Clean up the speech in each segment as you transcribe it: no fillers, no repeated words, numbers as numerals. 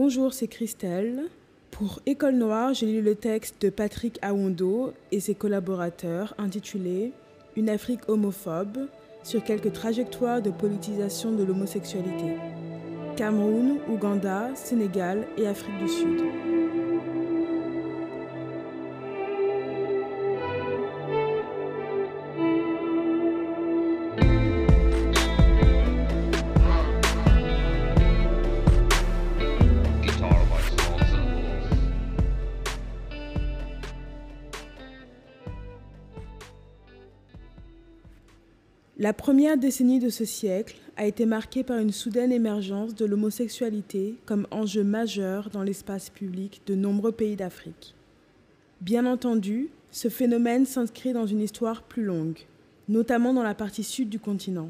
Bonjour, c'est Christelle. Pour École Noire, j'ai lu le texte de Patrick Awondo et ses collaborateurs intitulé « Une Afrique homophobe » sur quelques trajectoires de politisation de l'homosexualité. Cameroun, Ouganda, Sénégal et Afrique du Sud. La première décennie de ce siècle a été marquée par une soudaine émergence de l'homosexualité comme enjeu majeur dans l'espace public de nombreux pays d'Afrique. Bien entendu, ce phénomène s'inscrit dans une histoire plus longue, notamment dans la partie sud du continent.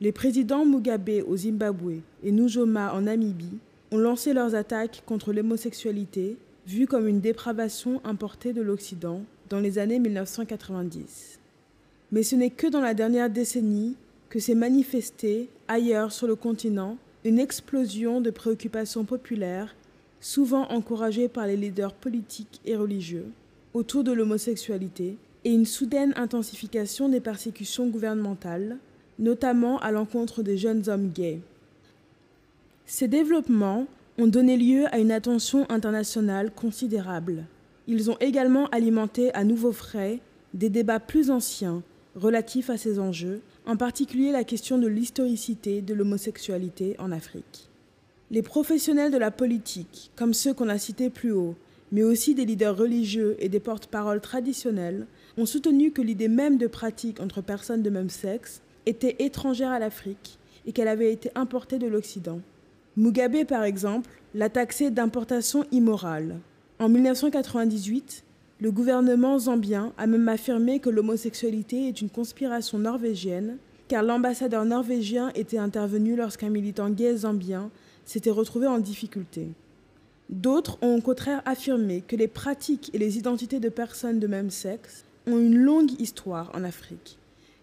Les présidents Mugabe au Zimbabwe et Nujoma en Namibie ont lancé leurs attaques contre l'homosexualité, vue comme une dépravation importée de l'Occident dans les années 1990. Mais ce n'est que dans la dernière décennie que s'est manifestée, ailleurs sur le continent, une explosion de préoccupations populaires, souvent encouragées par les leaders politiques et religieux, autour de l'homosexualité et une soudaine intensification des persécutions gouvernementales, notamment à l'encontre des jeunes hommes gays. Ces développements ont donné lieu à une attention internationale considérable. Ils ont également alimenté à nouveaux frais des débats plus anciens, relatifs à ces enjeux, en particulier la question de l'historicité de l'homosexualité en Afrique. Les professionnels de la politique, comme ceux qu'on a cités plus haut, mais aussi des leaders religieux et des porte-paroles traditionnels, ont soutenu que l'idée même de pratique entre personnes de même sexe était étrangère à l'Afrique et qu'elle avait été importée de l'Occident. Mugabe, par exemple, l'a taxée d'importation immorale. En 1998, le gouvernement zambien a même affirmé que l'homosexualité est une conspiration norvégienne, car l'ambassadeur norvégien était intervenu lorsqu'un militant gay zambien s'était retrouvé en difficulté. D'autres ont au contraire affirmé que les pratiques et les identités de personnes de même sexe ont une longue histoire en Afrique,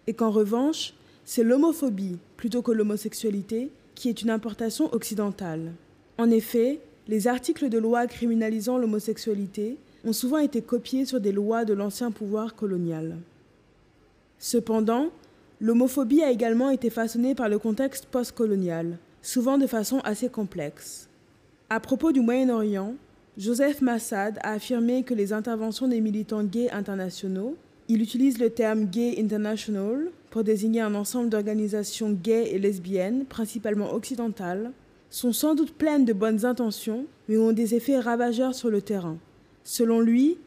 et qu'en revanche, c'est l'homophobie plutôt que l'homosexualité qui est une importation occidentale. En effet, les articles de loi criminalisant l'homosexualité ont souvent été copiés sur des lois de l'ancien pouvoir colonial. Cependant, l'homophobie a également été façonnée par le contexte post-colonial, souvent de façon assez complexe. À propos du Moyen-Orient, Joseph Massad a affirmé que les interventions des militants gays internationaux, il utilise le terme « gay international » pour désigner un ensemble d'organisations gays et lesbiennes, principalement occidentales, sont sans doute pleines de bonnes intentions, mais ont des effets ravageurs sur le terrain. Selon lui,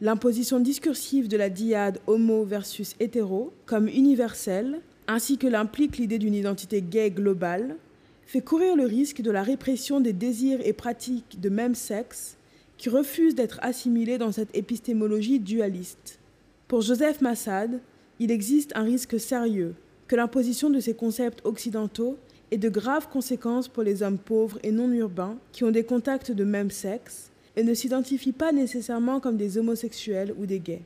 l'imposition discursive de la dyade homo versus hétéro comme universelle, ainsi que l'implique l'idée d'une identité gay globale, fait courir le risque de la répression des désirs et pratiques de même sexe qui refusent d'être assimilés dans cette épistémologie dualiste. Pour Joseph Massad, il existe un risque sérieux que l'imposition de ces concepts occidentaux ait de graves conséquences pour les hommes pauvres et non urbains qui ont des contacts de même sexe, et ne s'identifient pas nécessairement comme des homosexuels ou des gays.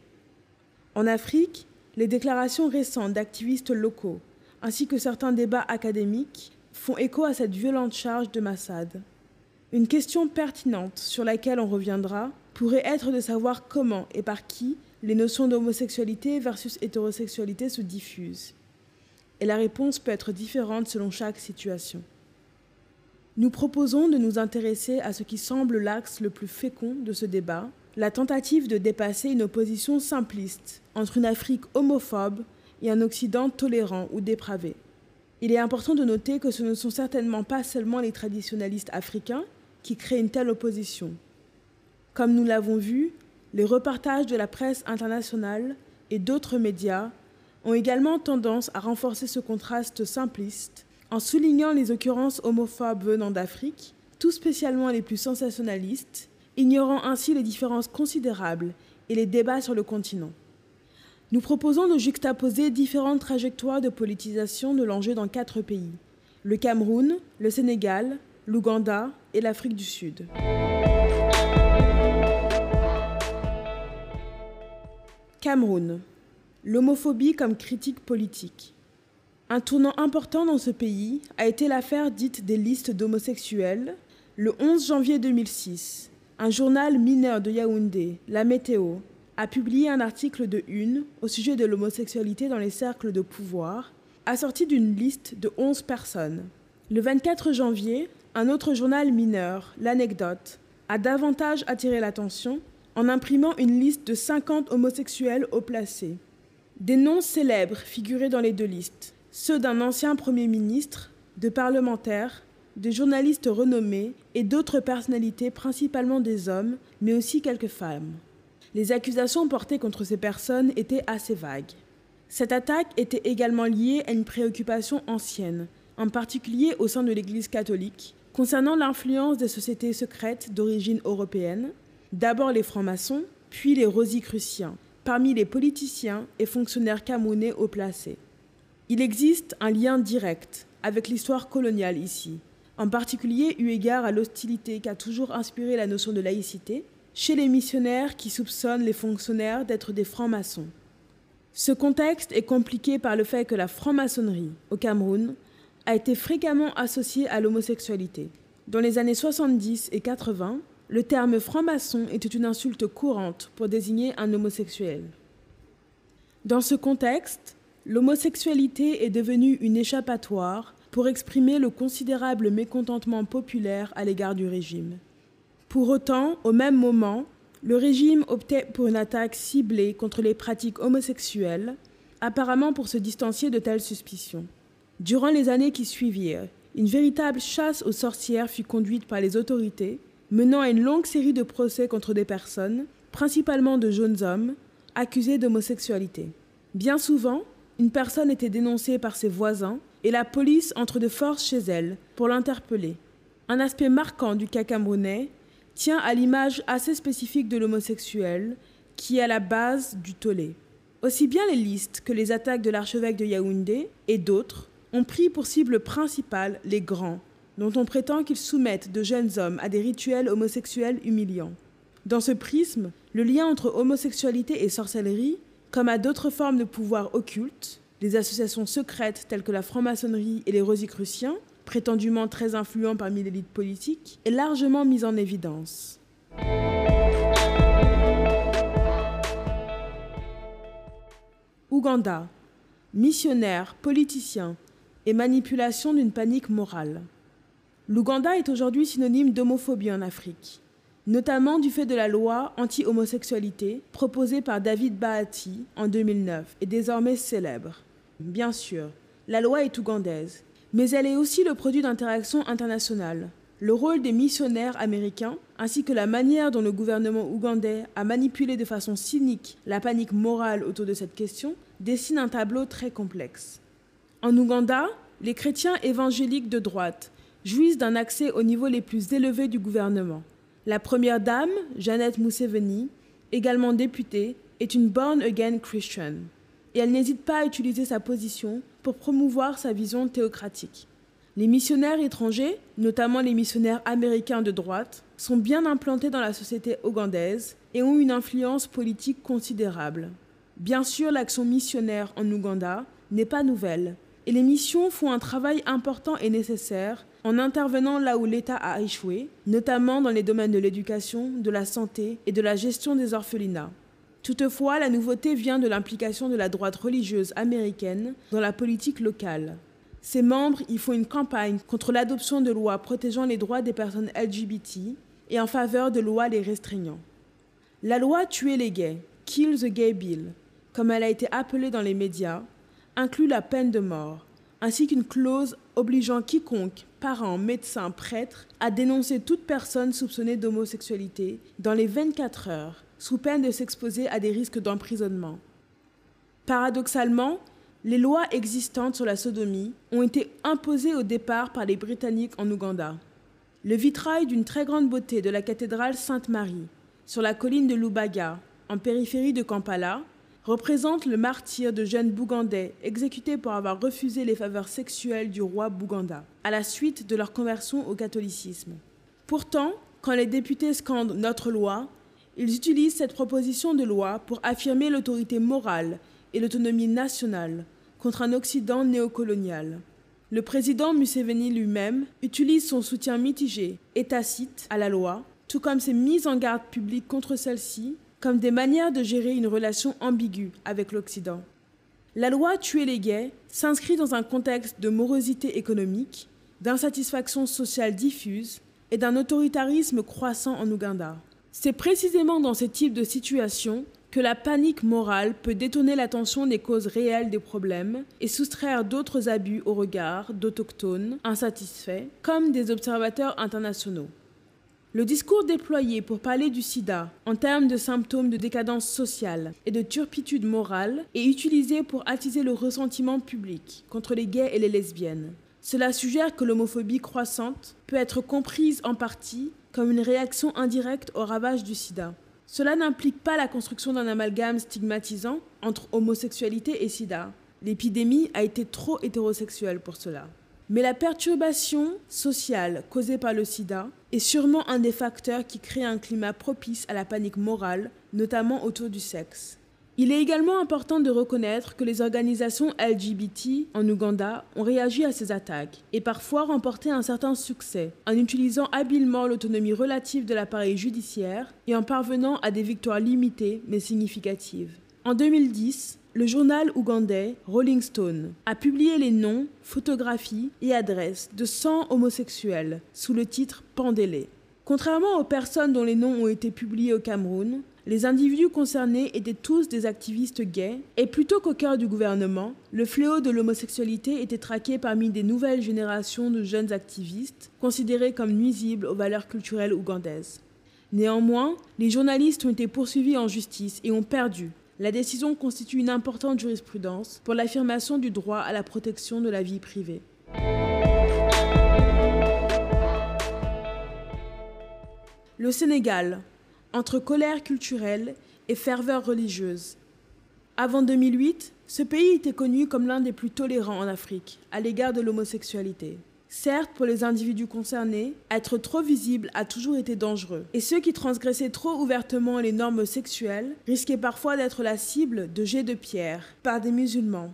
En Afrique, les déclarations récentes d'activistes locaux, ainsi que certains débats académiques, font écho à cette violente charge de Massad. Une question pertinente sur laquelle on reviendra pourrait être de savoir comment et par qui les notions d'homosexualité versus hétérosexualité se diffusent. Et la réponse peut être différente selon chaque situation. Nous proposons de nous intéresser à ce qui semble l'axe le plus fécond de ce débat, la tentative de dépasser une opposition simpliste entre une Afrique homophobe et un Occident tolérant ou dépravé. Il est important de noter que ce ne sont certainement pas seulement les traditionalistes africains qui créent une telle opposition. Comme nous l'avons vu, les reportages de la presse internationale et d'autres médias ont également tendance à renforcer ce contraste simpliste en soulignant les occurrences homophobes venant d'Afrique, tout spécialement les plus sensationnalistes, ignorant ainsi les différences considérables et les débats sur le continent. Nous proposons de juxtaposer différentes trajectoires de politisation de l'enjeu dans 4 pays, le Cameroun, le Sénégal, l'Ouganda et l'Afrique du Sud. Cameroun, l'homophobie comme critique politique. Un tournant important dans ce pays a été l'affaire dite des listes d'homosexuels, Le 11 janvier 2006, un journal mineur de Yaoundé, La Météo, a publié un article de une au sujet de l'homosexualité dans les cercles de pouvoir, assorti d'une liste de 11 personnes. Le 24 janvier, un autre journal mineur, L'Anecdote, a davantage attiré l'attention en imprimant une liste de 50 homosexuels haut placés. Des noms célèbres figuraient dans les deux listes, ceux d'un ancien Premier ministre, de parlementaires, de journalistes renommés et d'autres personnalités, principalement des hommes, mais aussi quelques femmes. Les accusations portées contre ces personnes étaient assez vagues. Cette attaque était également liée à une préoccupation ancienne, en particulier au sein de l'Église catholique, concernant l'influence des sociétés secrètes d'origine européenne, d'abord les francs-maçons, puis les rosicruciens, parmi les politiciens et fonctionnaires camerounais haut placés. Il existe un lien direct avec l'histoire coloniale ici, en particulier eu égard à l'hostilité qu'a toujours inspiré la notion de laïcité chez les missionnaires qui soupçonnent les fonctionnaires d'être des francs-maçons. Ce contexte est compliqué par le fait que la franc-maçonnerie, au Cameroun, a été fréquemment associée à l'homosexualité. Dans les années 70 et 80, le terme franc-maçon était une insulte courante pour désigner un homosexuel. Dans ce contexte, l'homosexualité est devenue une échappatoire pour exprimer le considérable mécontentement populaire à l'égard du régime. Pour autant, au même moment, le régime optait pour une attaque ciblée contre les pratiques homosexuelles, apparemment pour se distancier de telles suspicions. Durant les années qui suivirent, une véritable chasse aux sorcières fut conduite par les autorités, menant à une longue série de procès contre des personnes, principalement de jeunes hommes, accusés d'homosexualité. Bien souvent, une personne était dénoncée par ses voisins et la police entre de force chez elle pour l'interpeller. Un aspect marquant du cas camerounais tient à l'image assez spécifique de l'homosexuel qui est à la base du tollé. Aussi bien les listes que les attaques de l'archevêque de Yaoundé et d'autres ont pris pour cible principale les grands, dont on prétend qu'ils soumettent de jeunes hommes à des rituels homosexuels humiliants. Dans ce prisme, le lien entre homosexualité et sorcellerie, comme à d'autres formes de pouvoir occulte, les associations secrètes telles que la franc-maçonnerie et les rosicruciens, prétendument très influents parmi l'élite politique, est largement mise en évidence. Ouganda, missionnaires, politiciens et manipulation d'une panique morale. L'Ouganda est aujourd'hui synonyme d'homophobie en Afrique, notamment du fait de la loi anti-homosexualité proposée par David Bahati en 2009 et désormais célèbre. Bien sûr, la loi est ougandaise, mais elle est aussi le produit d'interactions internationales. Le rôle des missionnaires américains, ainsi que la manière dont le gouvernement ougandais a manipulé de façon cynique la panique morale autour de cette question, dessine un tableau très complexe. En Ouganda, les chrétiens évangéliques de droite jouissent d'un accès aux niveaux les plus élevés du gouvernement. La première dame, Janet Museveni, également députée, est une born-again Christian, et elle n'hésite pas à utiliser sa position pour promouvoir sa vision théocratique. Les missionnaires étrangers, notamment les missionnaires américains de droite, sont bien implantés dans la société ougandaise et ont une influence politique considérable. Bien sûr, l'action missionnaire en Ouganda n'est pas nouvelle, et les missions font un travail important et nécessaire en intervenant là où l'État a échoué, notamment dans les domaines de l'éducation, de la santé et de la gestion des orphelinats. Toutefois, la nouveauté vient de l'implication de la droite religieuse américaine dans la politique locale. Ses membres y font une campagne contre l'adoption de lois protégeant les droits des personnes LGBT et en faveur de lois les restreignant. La loi « Tuer les gays », « Kill the Gay Bill », comme elle a été appelée dans les médias, inclut la peine de mort, ainsi qu'une clause obligeant quiconque, parent, médecin, prêtre, à dénoncer toute personne soupçonnée d'homosexualité dans les 24 heures, sous peine de s'exposer à des risques d'emprisonnement. Paradoxalement, les lois existantes sur la sodomie ont été imposées au départ par les Britanniques en Ouganda. Le vitrail d'une très grande beauté de la cathédrale Sainte-Marie, sur la colline de Lubaga, en périphérie de Kampala, représente le martyre de jeunes Bougandais exécutés pour avoir refusé les faveurs sexuelles du roi Bouganda, à la suite de leur conversion au catholicisme. Pourtant, quand les députés scandent « Notre loi », ils utilisent cette proposition de loi pour affirmer l'autorité morale et l'autonomie nationale contre un Occident néocolonial. Le président Museveni lui-même utilise son soutien mitigé et tacite à la loi, tout comme ses mises en garde publiques contre celle-ci, comme des manières de gérer une relation ambiguë avec l'Occident. La loi « Tuer les gays » s'inscrit dans un contexte de morosité économique, d'insatisfaction sociale diffuse et d'un autoritarisme croissant en Ouganda. C'est précisément dans ce type de situation que la panique morale peut détourner l'attention des causes réelles des problèmes et soustraire d'autres abus au regard d'autochtones insatisfaits comme des observateurs internationaux. Le discours déployé pour parler du sida en termes de symptômes de décadence sociale et de turpitude morale est utilisé pour attiser le ressentiment public contre les gays et les lesbiennes. Cela suggère que l'homophobie croissante peut être comprise en partie comme une réaction indirecte au ravage du sida. Cela n'implique pas la construction d'un amalgame stigmatisant entre homosexualité et sida. L'épidémie a été trop hétérosexuelle pour cela. Mais la perturbation sociale causée par le sida est sûrement un des facteurs qui crée un climat propice à la panique morale, notamment autour du sexe. Il est également important de reconnaître que les organisations LGBT en Ouganda ont réagi à ces attaques et parfois remporté un certain succès en utilisant habilement l'autonomie relative de l'appareil judiciaire et en parvenant à des victoires limitées mais significatives. En 2010, le journal ougandais Rolling Stone a publié les noms, photographies et adresses de 100 homosexuels sous le titre « Pendez-les ». Contrairement aux personnes dont les noms ont été publiés au Cameroun, les individus concernés étaient tous des activistes gays et plutôt qu'au cœur du gouvernement, le fléau de l'homosexualité était traqué parmi des nouvelles générations de jeunes activistes considérés comme nuisibles aux valeurs culturelles ougandaises. Néanmoins, les journalistes ont été poursuivis en justice et ont perdu. La décision constitue une importante jurisprudence pour l'affirmation du droit à la protection de la vie privée. Le Sénégal, entre colère culturelle et ferveur religieuse. Avant 2008, ce pays était connu comme l'un des plus tolérants en Afrique à l'égard de l'homosexualité. Certes, pour les individus concernés, être trop visible a toujours été dangereux. Et ceux qui transgressaient trop ouvertement les normes sexuelles risquaient parfois d'être la cible de jets de pierre par des musulmans.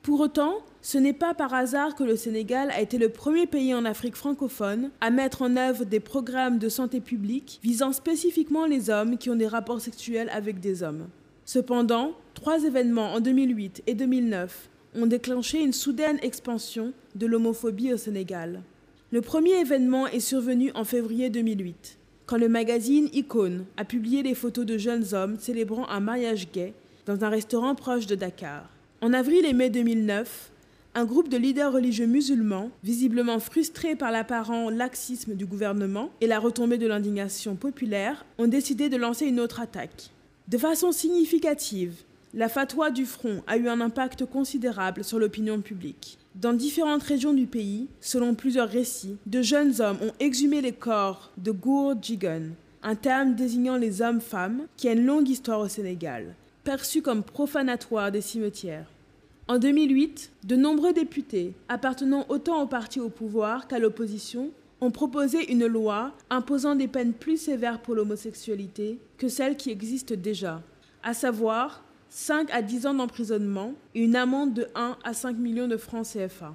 Pour autant, ce n'est pas par hasard que le Sénégal a été le premier pays en Afrique francophone à mettre en œuvre des programmes de santé publique visant spécifiquement les hommes qui ont des rapports sexuels avec des hommes. Cependant, 3 événements en 2008 et 2009 ont déclenché une soudaine expansion de l'homophobie au Sénégal. Le premier événement est survenu en février 2008, quand le magazine Icône a publié les photos de jeunes hommes célébrant un mariage gay dans un restaurant proche de Dakar. En avril et mai 2009, un groupe de leaders religieux musulmans, visiblement frustrés par l'apparent laxisme du gouvernement et la retombée de l'indignation populaire, ont décidé de lancer une autre attaque. De façon significative, la fatwa du Front a eu un impact considérable sur l'opinion publique. Dans différentes régions du pays, selon plusieurs récits, de jeunes hommes ont exhumé les corps de Gour Djigon, un terme désignant les hommes-femmes qui a une longue histoire au Sénégal, perçu comme profanatoire des cimetières. En 2008, de nombreux députés, appartenant autant au parti au pouvoir qu'à l'opposition, ont proposé une loi imposant des peines plus sévères pour l'homosexualité que celles qui existent déjà, à savoir 5 à 10 ans d'emprisonnement et une amende de 1 à 5 millions de francs CFA.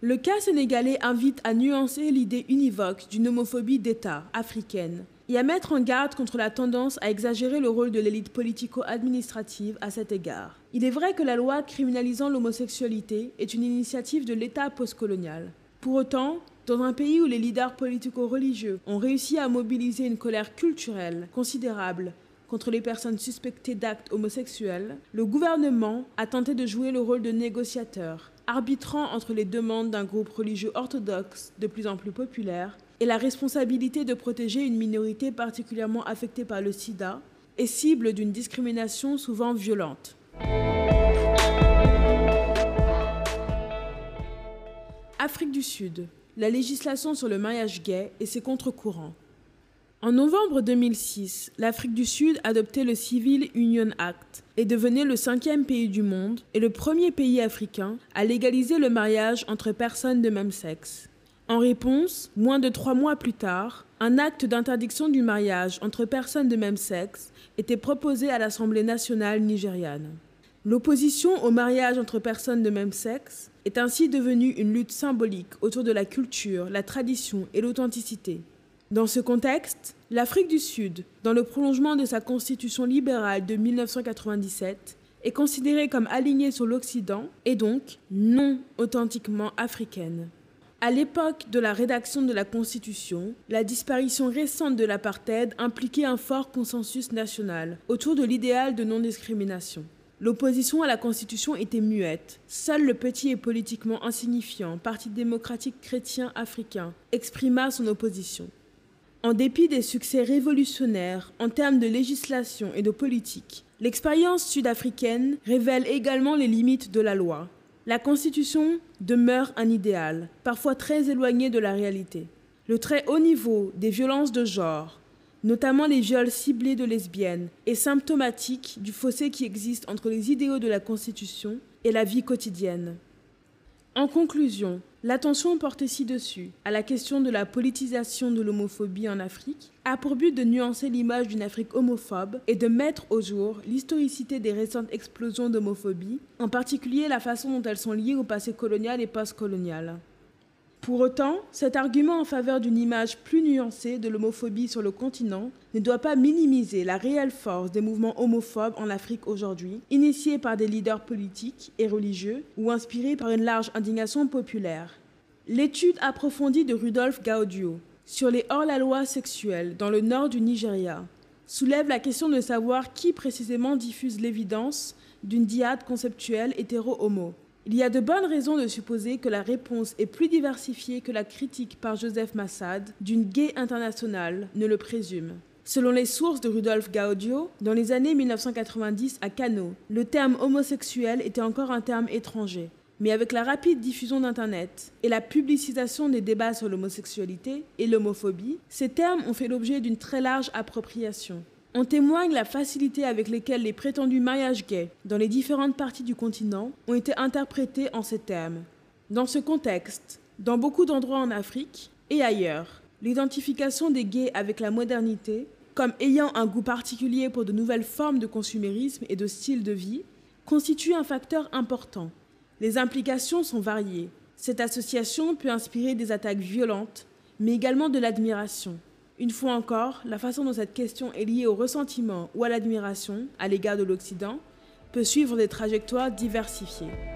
Le cas sénégalais invite à nuancer l'idée univoque d'une homophobie d'État africaine et à mettre en garde contre la tendance à exagérer le rôle de l'élite politico-administrative à cet égard. Il est vrai que la loi criminalisant l'homosexualité est une initiative de l'État postcolonial. Pour autant, dans un pays où les leaders politico-religieux ont réussi à mobiliser une colère culturelle considérable contre les personnes suspectées d'actes homosexuels, le gouvernement a tenté de jouer le rôle de négociateur, arbitrant entre les demandes d'un groupe religieux orthodoxe de plus en plus populaire et la responsabilité de protéger une minorité particulièrement affectée par le sida et cible d'une discrimination souvent violente. Afrique du Sud, la législation sur le mariage gay et ses contre-courants. En novembre 2006, l'Afrique du Sud adoptait le Civil Union Act et devenait le 5e pays du monde et le premier pays africain à légaliser le mariage entre personnes de même sexe. En réponse, moins de 3 mois plus tard, un acte d'interdiction du mariage entre personnes de même sexe était proposé à l'Assemblée nationale nigériane. L'opposition au mariage entre personnes de même sexe est ainsi devenue une lutte symbolique autour de la culture, la tradition et l'authenticité. Dans ce contexte, l'Afrique du Sud, dans le prolongement de sa constitution libérale de 1997, est considérée comme alignée sur l'Occident et donc non authentiquement africaine. À l'époque de la rédaction de la Constitution, la disparition récente de l'apartheid impliquait un fort consensus national autour de l'idéal de non-discrimination. L'opposition à la Constitution était muette. Seul le petit et politiquement insignifiant Parti démocratique chrétien africain exprima son opposition. En dépit des succès révolutionnaires en termes de législation et de politique, l'expérience sud-africaine révèle également les limites de la loi. La Constitution demeure un idéal, parfois très éloigné de la réalité. Le très haut niveau des violences de genre, notamment les viols ciblés de lesbiennes, est symptomatique du fossé qui existe entre les idéaux de la Constitution et la vie quotidienne. En conclusion, l'attention portée ci-dessus à la question de la politisation de l'homophobie en Afrique a pour but de nuancer l'image d'une Afrique homophobe et de mettre au jour l'historicité des récentes explosions d'homophobie, en particulier la façon dont elles sont liées au passé colonial et post-colonial. Pour autant, cet argument en faveur d'une image plus nuancée de l'homophobie sur le continent ne doit pas minimiser la réelle force des mouvements homophobes en Afrique aujourd'hui, initiés par des leaders politiques et religieux ou inspirés par une large indignation populaire. L'étude approfondie de Rudolf Gaudio sur les hors-la-loi sexuels dans le nord du Nigeria soulève la question de savoir qui précisément diffuse l'évidence d'une dyade conceptuelle hétéro-homo. Il y a de bonnes raisons de supposer que la réponse est plus diversifiée que la critique par Joseph Massad d'une gay internationale ne le présume. Selon les sources de Rudolf Gaudio, dans les années 1990 à Kano, le terme homosexuel était encore un terme étranger. Mais avec la rapide diffusion d'Internet et la publicisation des débats sur l'homosexualité et l'homophobie, ces termes ont fait l'objet d'une très large appropriation. En témoigne la facilité avec laquelle les prétendus mariages gays dans les différentes parties du continent ont été interprétés en ces termes. Dans ce contexte, dans beaucoup d'endroits en Afrique et ailleurs, l'identification des gays avec la modernité, comme ayant un goût particulier pour de nouvelles formes de consumérisme et de style de vie, constitue un facteur important. Les implications sont variées. Cette association peut inspirer des attaques violentes, mais également de l'admiration. Une fois encore, la façon dont cette question est liée au ressentiment ou à l'admiration à l'égard de l'Occident peut suivre des trajectoires diversifiées.